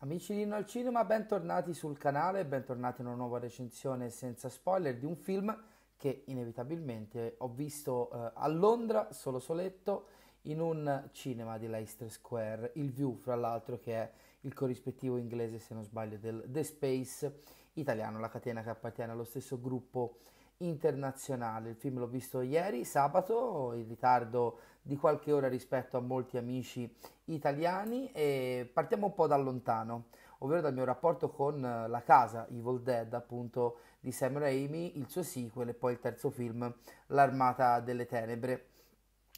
Amicilino al cinema, bentornati sul canale, bentornati in una nuova recensione senza spoiler di un film che inevitabilmente ho visto a Londra, solo soletto, in un cinema di Leicester Square, il View fra l'altro, che è il corrispettivo inglese, se non sbaglio, del The Space italiano, la catena che appartiene allo stesso gruppo internazionale. Il film l'ho visto ieri, sabato, in ritardo di qualche ora rispetto a molti amici italiani, e partiamo un po' da lontano, ovvero dal mio rapporto con La Casa, Evil Dead appunto di Sam Raimi, il suo sequel e poi il terzo film, L'Armata delle Tenebre.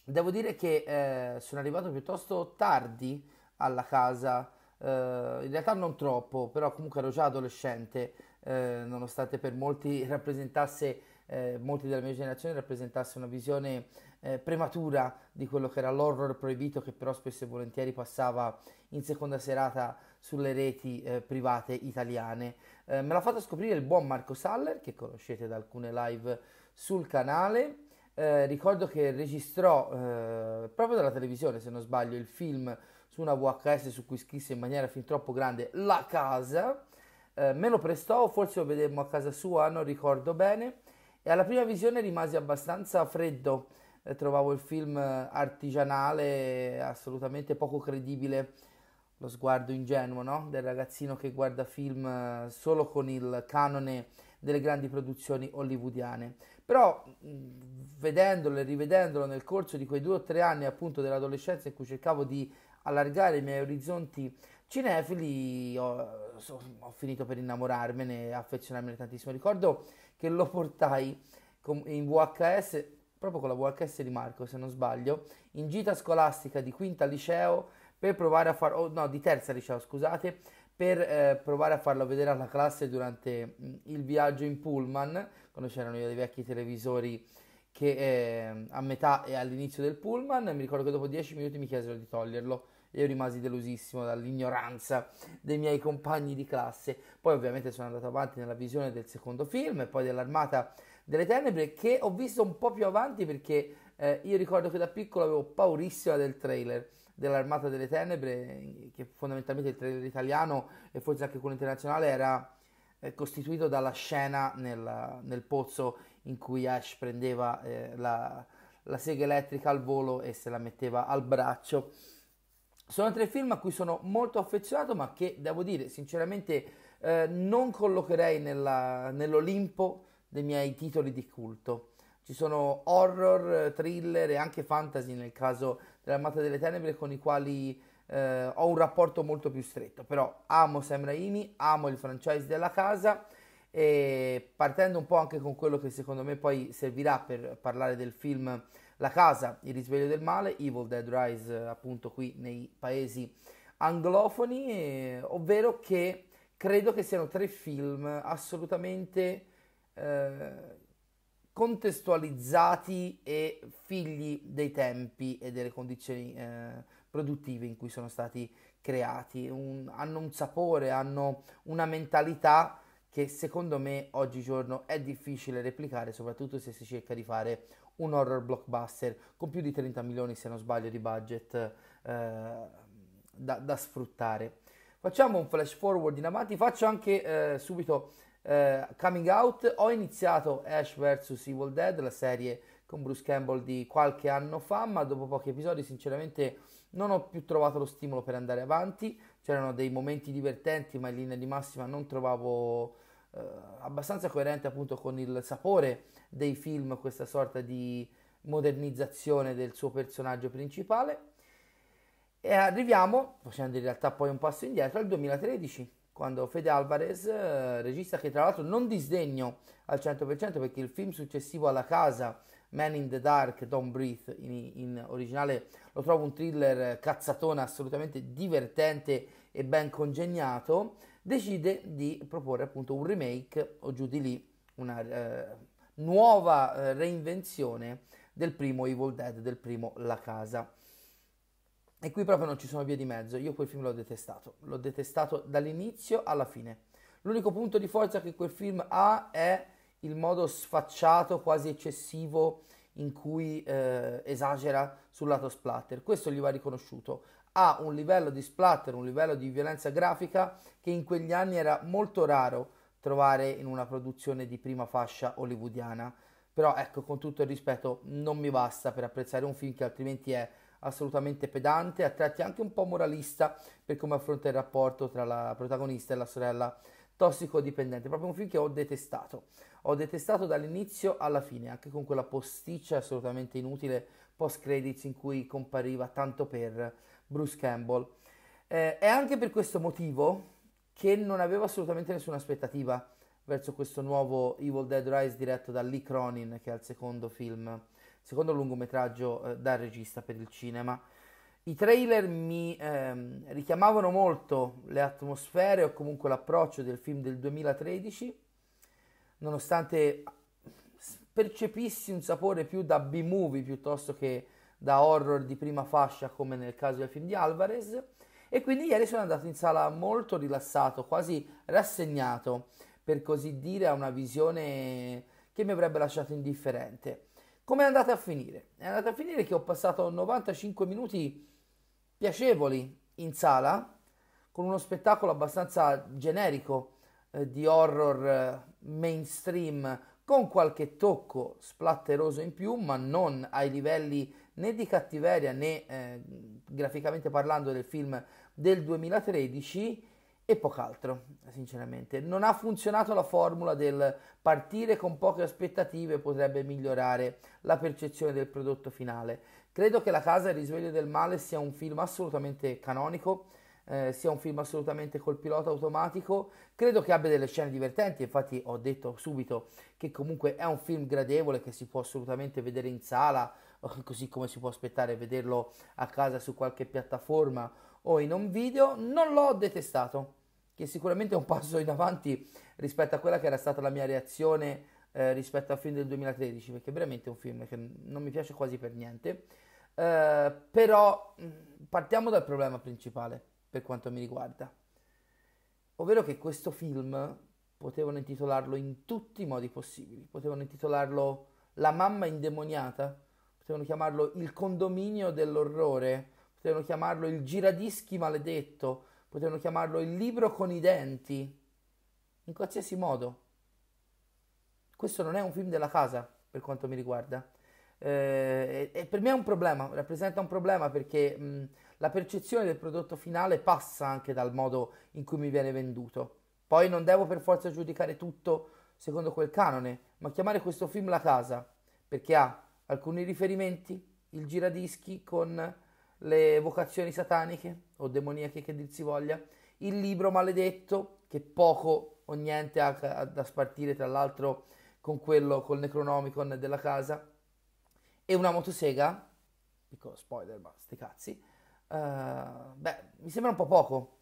Devo dire che sono arrivato piuttosto tardi alla Casa, in realtà non troppo, però comunque ero già adolescente, nonostante per molti rappresentasse, molti della mia generazione rappresentasse una visione prematura di quello che era l'horror proibito, che però spesso e volentieri passava in seconda serata sulle reti private italiane. Me l'ha fatto scoprire il buon Marco Saller, che conoscete da alcune live sul canale. Ricordo che registrò proprio dalla televisione, se non sbaglio, il film su una VHS su cui scrisse in maniera fin troppo grande La Casa. Me lo prestò, forse lo vedemmo a casa sua, non ricordo bene, e alla prima visione rimasi abbastanza freddo. Trovavo il film artigianale, assolutamente poco credibile, lo sguardo ingenuo, no? Del ragazzino che guarda film solo con il canone delle grandi produzioni hollywoodiane. Però vedendolo e rivedendolo nel corso di quei 2 o 3 anni appunto dell'adolescenza in cui cercavo di allargare i miei orizzonti cinefili, ho finito per innamorarmene e affezionarmene tantissimo. Ricordo che lo portai in VHS, proprio con la VHS di Marco se non sbaglio, in gita scolastica di quinta liceo per provare a farlo, no, di terza liceo scusate, per provare a farlo vedere alla classe durante il viaggio in pullman, quando c'erano i vecchi televisori che a metà e all'inizio del pullman. Mi ricordo che dopo 10 minuti mi chiesero di toglierlo e io rimasi delusissimo dall'ignoranza dei miei compagni di classe. Poi ovviamente sono andato avanti nella visione del secondo film e poi dell'Armata delle Tenebre, che ho visto un po' più avanti, perché io ricordo che da piccolo avevo paurissima del trailer dell'Armata delle Tenebre, che fondamentalmente il trailer italiano e forse anche quello internazionale era costituito dalla scena nel pozzo in cui Ash prendeva la sega elettrica al volo e se la metteva al braccio. Sono 3 film a cui sono molto affezionato, ma che devo dire sinceramente non collocherei nell'Olimpo dei miei titoli di culto. Ci sono horror, thriller e anche fantasy, nel caso dell'Armata delle Tenebre, con i quali ho un rapporto molto più stretto. Però amo Sam Raimi, amo il franchise della Casa, e partendo un po' anche con quello che secondo me poi servirà per parlare del film La Casa, il risveglio del male, Evil Dead Rise appunto qui nei paesi anglofoni, ovvero che credo che siano 3 film assolutamente contestualizzati e figli dei tempi e delle condizioni produttive in cui sono stati creati. Hanno un sapore, hanno una mentalità che secondo me oggigiorno è difficile replicare, soprattutto se si cerca di fare un horror blockbuster con più di 30 milioni, se non sbaglio, di budget da sfruttare. Facciamo un flash forward in avanti, faccio anche subito coming out. Ho iniziato Ash vs Evil Dead, la serie con Bruce Campbell di qualche anno fa, ma dopo pochi episodi sinceramente non ho più trovato lo stimolo per andare avanti. C'erano dei momenti divertenti, ma in linea di massima non trovavo abbastanza coerente appunto con il sapore dei film questa sorta di modernizzazione del suo personaggio principale. E arriviamo, facendo in realtà poi un passo indietro, al 2013, quando Fede Alvarez, regista che tra l'altro non disdegno al 100%, perché il film successivo alla Casa, Man in the Dark, Don't Breathe in originale, lo trovo un thriller cazzatona assolutamente divertente e ben congegnato, decide di proporre appunto un remake o giù di lì, una nuova reinvenzione del primo Evil Dead, del primo La Casa. E qui proprio non ci sono vie di mezzo, io quel film l'ho detestato dall'inizio alla fine. L'unico punto di forza che quel film ha è il modo sfacciato, quasi eccessivo, in cui esagera sul lato splatter. Questo gli va riconosciuto. Ha un livello di splatter, un livello di violenza grafica che in quegli anni era molto raro trovare in una produzione di prima fascia hollywoodiana. Però ecco, con tutto il rispetto, non mi basta per apprezzare un film che altrimenti è assolutamente pedante, a tratti anche un po' moralista per come affronta il rapporto tra la protagonista e la sorella tossicodipendente. Proprio un film che ho detestato dall'inizio alla fine, anche con quella posticcia assolutamente inutile post credits in cui compariva tanto per Bruce Campbell. È anche per questo motivo che non avevo assolutamente nessuna aspettativa verso questo nuovo Evil Dead Rise diretto da Lee Cronin, che è il secondo lungometraggio da regista per il cinema. I trailer mi richiamavano molto le atmosfere o comunque l'approccio del film del 2013, nonostante percepissi un sapore più da B-movie piuttosto che da horror di prima fascia come nel caso del film di Alvarez, e quindi ieri sono andato in sala molto rilassato, quasi rassegnato per così dire a una visione che mi avrebbe lasciato indifferente. Come è andata a finire? È andata a finire che ho passato 95 minuti piacevoli in sala con uno spettacolo abbastanza generico di horror mainstream, con qualche tocco splatteroso in più, ma non ai livelli né di cattiveria né graficamente parlando del film del 2013, e poch'altro, sinceramente. Non ha funzionato la formula del partire con poche aspettative potrebbe migliorare la percezione del prodotto finale. Credo che La Casa e il risveglio del male sia un film assolutamente canonico, sia un film assolutamente col pilota automatico. Credo che abbia delle scene divertenti, infatti ho detto subito che comunque è un film gradevole che si può assolutamente vedere in sala, così come si può aspettare vederlo a casa su qualche piattaforma o in un video. Non l'ho detestato, che sicuramente è un passo in avanti rispetto a quella che era stata la mia reazione rispetto al film del 2013, perché veramente è un film che non mi piace quasi per niente. Però partiamo dal problema principale per quanto mi riguarda, ovvero che questo film potevano intitolarlo in tutti i modi possibili, potevano intitolarlo La mamma indemoniata, potevano chiamarlo Il condominio dell'orrore, potevano chiamarlo Il giradischi maledetto, potevano chiamarlo Il libro con i denti, in qualsiasi modo. Questo non è un film della casa per quanto mi riguarda, e per me è un problema, rappresenta un problema, perché la percezione del prodotto finale passa anche dal modo in cui mi viene venduto. Poi non devo per forza giudicare tutto secondo quel canone, ma chiamare questo film La Casa perché ha alcuni riferimenti, il giradischi con le evocazioni sataniche o demoniache che dir si voglia, il libro maledetto che poco o niente ha da spartire tra l'altro con quello, col Necronomicon della casa, e una motosega, piccolo spoiler ma sti cazzi, mi sembra un po' poco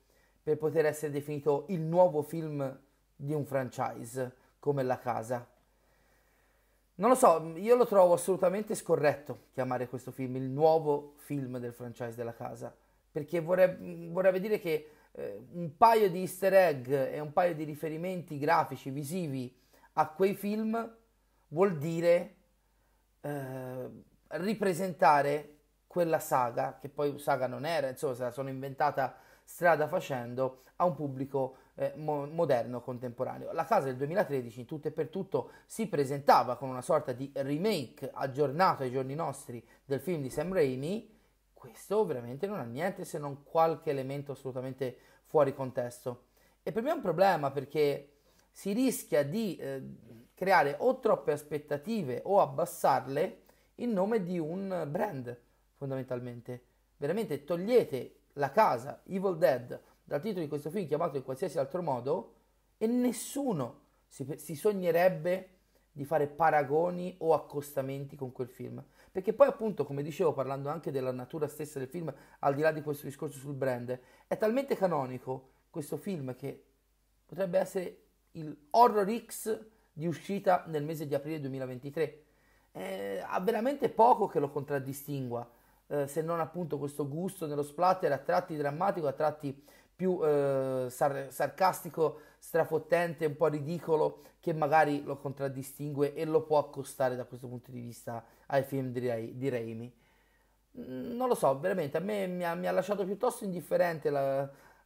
per poter essere definito il nuovo film di un franchise come La Casa. Non lo so, io lo trovo assolutamente scorretto chiamare questo film il nuovo film del franchise della casa, perché vorrebbe dire che un paio di easter egg e un paio di riferimenti grafici, visivi a quei film vuol dire ripresentare quella saga, che poi saga non era, insomma se la sono inventata strada facendo, a un pubblico moderno, contemporaneo. La casa del 2013 in tutto e per tutto si presentava con una sorta di remake aggiornato ai giorni nostri del film di Sam Raimi. Questo veramente non ha niente se non qualche elemento assolutamente fuori contesto, e per me è un problema perché si rischia di creare o troppe aspettative o abbassarle in nome di un brand, fondamentalmente. Veramente togliete La Casa, Evil Dead, dal titolo di questo film chiamato in qualsiasi altro modo, e nessuno si sognerebbe di fare paragoni o accostamenti con quel film, perché poi appunto, come dicevo, parlando anche della natura stessa del film, al di là di questo discorso sul brand, è talmente canonico questo film che potrebbe essere il Horror X di uscita nel mese di aprile 2023. Ha veramente poco che lo contraddistingua, se non appunto questo gusto nello splatter a tratti drammatico, a tratti più sarcastico, strafottente, un po' ridicolo, che magari lo contraddistingue e lo può accostare da questo punto di vista ai film di Raimi. Non lo so, veramente a me mi ha lasciato piuttosto indifferente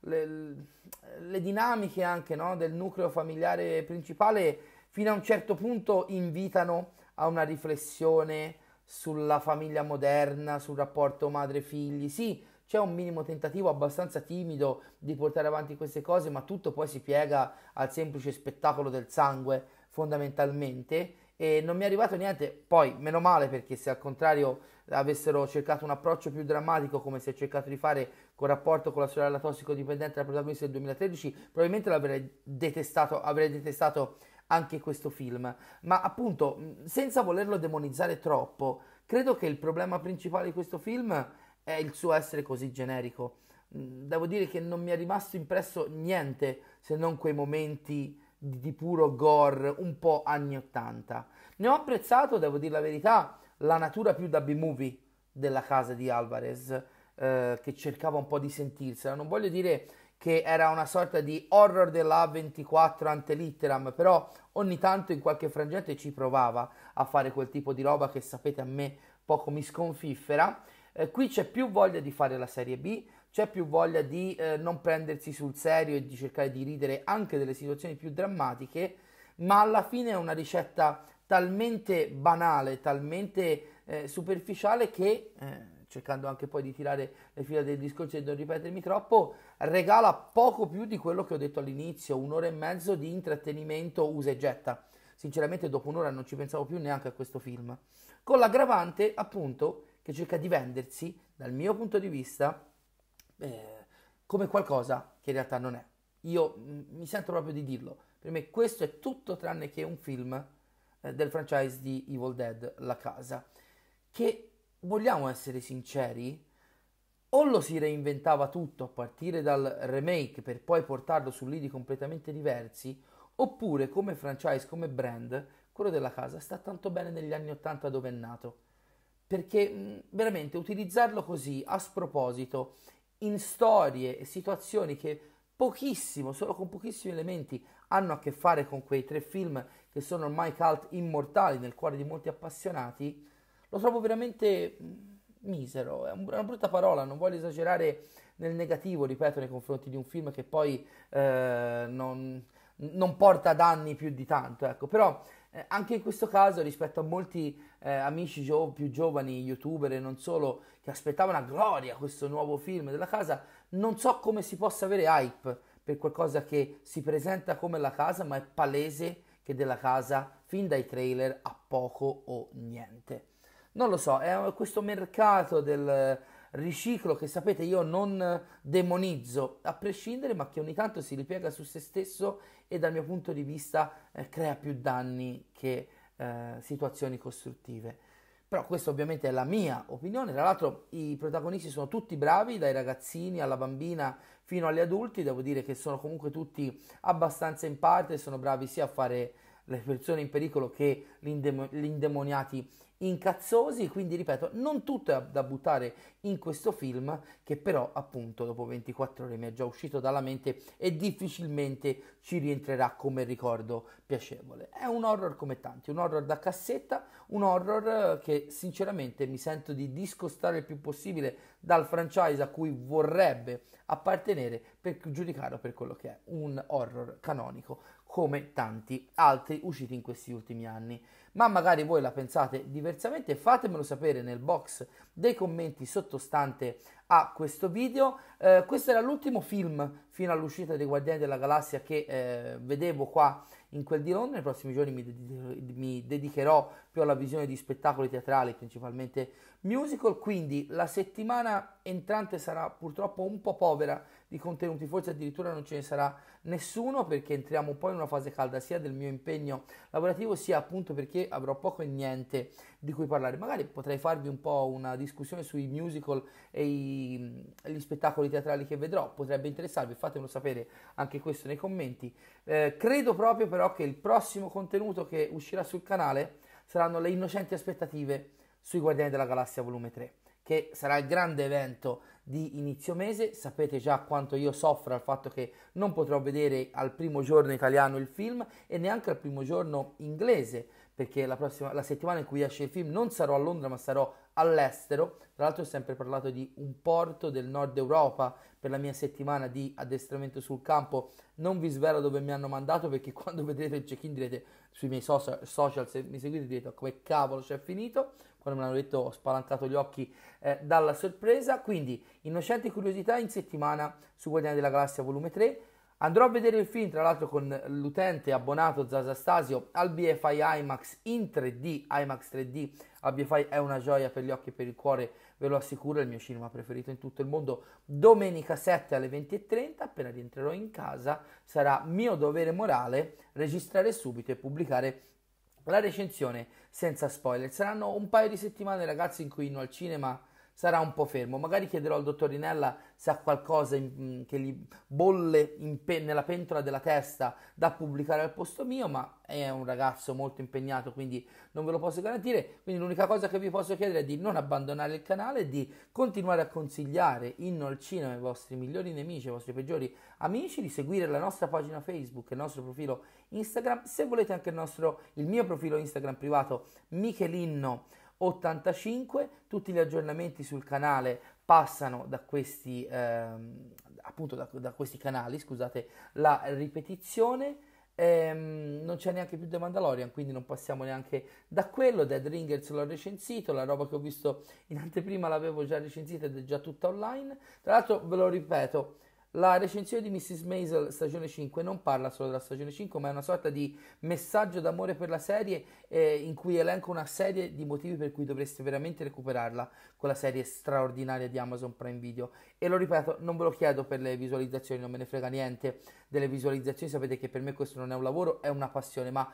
le dinamiche anche, no, del nucleo familiare principale. Fino a un certo punto invitano a una riflessione sulla famiglia moderna, sul rapporto madre-figli. Sì, c'è un minimo tentativo abbastanza timido di portare avanti queste cose, ma tutto poi si piega al semplice spettacolo del sangue, fondamentalmente, e non mi è arrivato niente. Poi, meno male, perché se al contrario avessero cercato un approccio più drammatico, come si è cercato di fare col rapporto con la sorella tossicodipendente della protagonista del 2013, probabilmente avrei detestato anche questo film. Ma appunto, senza volerlo demonizzare troppo, credo che il problema principale di questo film è il suo essere così generico. Devo dire che non mi è rimasto impresso niente, se non quei momenti di puro gore un po' anni 80. Ne ho apprezzato, devo dire la verità, la natura più da B-movie della casa di Alvarez, che cercava un po' di sentirsela. Non voglio dire che era una sorta di horror della A24 antelitteram, però ogni tanto in qualche frangente ci provava a fare quel tipo di roba che, sapete, a me poco mi sconfiffera. Qui c'è più voglia di fare la serie B, c'è più voglia di non prendersi sul serio e di cercare di ridere anche delle situazioni più drammatiche, ma alla fine è una ricetta talmente banale, talmente superficiale che, cercando anche poi di tirare le fila del discorso e di non ripetermi troppo, regala poco più di quello che ho detto all'inizio, un'ora e mezzo di intrattenimento usa e getta. Sinceramente dopo un'ora non ci pensavo più neanche a questo film, con l'aggravante appunto che cerca di vendersi, dal mio punto di vista, come qualcosa che in realtà non è. Io mi sento proprio di dirlo, per me questo è tutto tranne che un film del franchise di Evil Dead, La Casa, che, vogliamo essere sinceri, o lo si reinventava tutto a partire dal remake per poi portarlo su lidi completamente diversi, oppure come franchise, come brand, quello della casa sta tanto bene negli anni 80 dove è nato. Perché veramente utilizzarlo così a sproposito in storie e situazioni che pochissimo, solo con pochissimi elementi, hanno a che fare con quei tre film che sono ormai cult immortali nel cuore di molti appassionati, lo trovo veramente misero. È una brutta parola, non voglio esagerare nel negativo, ripeto, nei confronti di un film che poi non porta danni più di tanto, ecco. Però anche in questo caso, rispetto a molti amici più giovani, youtuber e non solo, che aspettavano a gloria questo nuovo film della casa, non so come si possa avere hype per qualcosa che si presenta come la casa, ma è palese che della casa, fin dai trailer, ha poco o niente. Non lo so, è questo mercato del riciclo che, sapete, io non demonizzo a prescindere, ma che ogni tanto si ripiega su se stesso e dal mio punto di vista crea più danni che situazioni costruttive. Però questa ovviamente è la mia opinione. Tra l'altro i protagonisti sono tutti bravi, dai ragazzini alla bambina fino agli adulti. Devo dire che sono comunque tutti abbastanza in parte, sono bravi sia a fare le persone in pericolo che gli indemoniati incazzosi, quindi ripeto, non tutto è da buttare in questo film, che però appunto dopo 24 ore mi è già uscito dalla mente e difficilmente ci rientrerà come ricordo piacevole. È un horror come tanti, un horror da cassetta, un horror che sinceramente mi sento di discostare il più possibile dal franchise a cui vorrebbe appartenere per giudicarlo per quello che è, un horror canonico come tanti altri usciti in questi ultimi anni. Ma magari voi la pensate diversamente, fatemelo sapere nel box dei commenti sottostante a questo video. Questo era l'ultimo film fino all'uscita dei Guardiani della Galassia che vedevo qua in quel di Londra. Nei prossimi giorni mi dedicherò più alla visione di spettacoli teatrali, principalmente musical, quindi la settimana entrante sarà purtroppo un po' povera di contenuti, forse addirittura non ce ne sarà nessuno, perché entriamo un po' in una fase calda sia del mio impegno lavorativo sia appunto perché avrò poco e niente di cui parlare. Magari potrei farvi un po' una discussione sui musical e gli spettacoli teatrali che vedrò, potrebbe interessarvi, fatemelo sapere anche questo nei commenti. Credo proprio però che il prossimo contenuto che uscirà sul canale saranno le innocenti aspettative sui Guardiani della Galassia volume 3, che sarà il grande evento di inizio mese. Sapete già quanto io soffro al fatto che non potrò vedere al primo giorno italiano il film e neanche al primo giorno inglese, perché la settimana in cui esce il film non sarò a Londra ma sarò all'estero. Tra l'altro ho sempre parlato di un porto del nord Europa per la mia settimana di addestramento sul campo. Non vi svelo dove mi hanno mandato, perché quando vedrete il check-in direte sui miei social, se mi seguite direte come cavolo c'è finito. Quando me l'hanno detto ho spalancato gli occhi dalla sorpresa. Quindi innocenti curiosità in settimana su Guardiani della Galassia volume 3. Andrò a vedere il film tra l'altro con l'utente abbonato Zaza Stasio al BFI IMAX in 3D, IMAX 3D. A BFI è una gioia per gli occhi e per il cuore, ve lo assicuro, è il mio cinema preferito in tutto il mondo. Domenica 7 alle 20:30, appena rientrerò in casa, sarà mio dovere morale registrare subito e pubblicare la recensione senza spoiler. Saranno un paio di settimane, ragazzi, in cui no al cinema sarà un po' fermo. Magari chiederò al dottor Rinella se ha qualcosa che gli bolle nella pentola della testa da pubblicare al posto mio, ma è un ragazzo molto impegnato, quindi non ve lo posso garantire. Quindi l'unica cosa che vi posso chiedere è di non abbandonare il canale e di continuare a consigliare Inno al Cinema ai vostri migliori nemici, ai vostri peggiori amici, di seguire la nostra pagina Facebook, il nostro profilo Instagram, se volete anche il mio profilo Instagram privato Michelinno85, tutti gli aggiornamenti sul canale passano da questi appunto da questi canali, scusate la ripetizione. Non c'è neanche più The Mandalorian, quindi non passiamo neanche da quello. Dead Ringers l'ho recensito, la roba che ho visto in anteprima l'avevo già recensita ed è già tutta online. Tra l'altro ve lo ripeto, la recensione di Mrs. Maisel stagione 5 non parla solo della stagione 5, ma è una sorta di messaggio d'amore per la serie in cui elenco una serie di motivi per cui dovreste veramente recuperarla, quella serie straordinaria di Amazon Prime Video. E lo ripeto, non ve lo chiedo per le visualizzazioni, non me ne frega niente delle visualizzazioni, sapete che per me questo non è un lavoro, è una passione, ma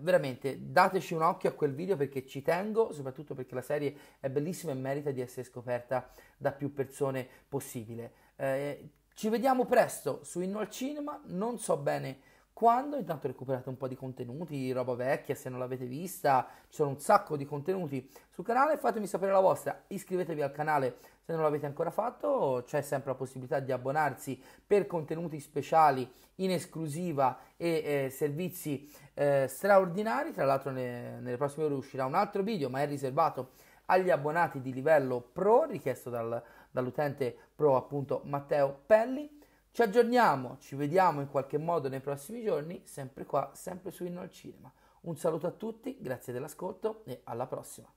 veramente dateci un occhio a quel video perché ci tengo, soprattutto perché la serie è bellissima e merita di essere scoperta da più persone possibile. Ci vediamo presto su Inno al Cinema, non so bene quando, intanto recuperate un po' di contenuti, roba vecchia se non l'avete vista, ci sono un sacco di contenuti sul canale, fatemi sapere la vostra, iscrivetevi al canale se non l'avete ancora fatto, c'è sempre la possibilità di abbonarsi per contenuti speciali in esclusiva e servizi straordinari. Tra l'altro nelle prossime ore uscirà un altro video, ma è riservato agli abbonati di livello Pro, richiesto dall'utente Pro appunto Matteo Pelli. Ci aggiorniamo, ci vediamo in qualche modo nei prossimi giorni, sempre qua, sempre su Inno al Cinema. Un saluto a tutti, grazie dell'ascolto e alla prossima.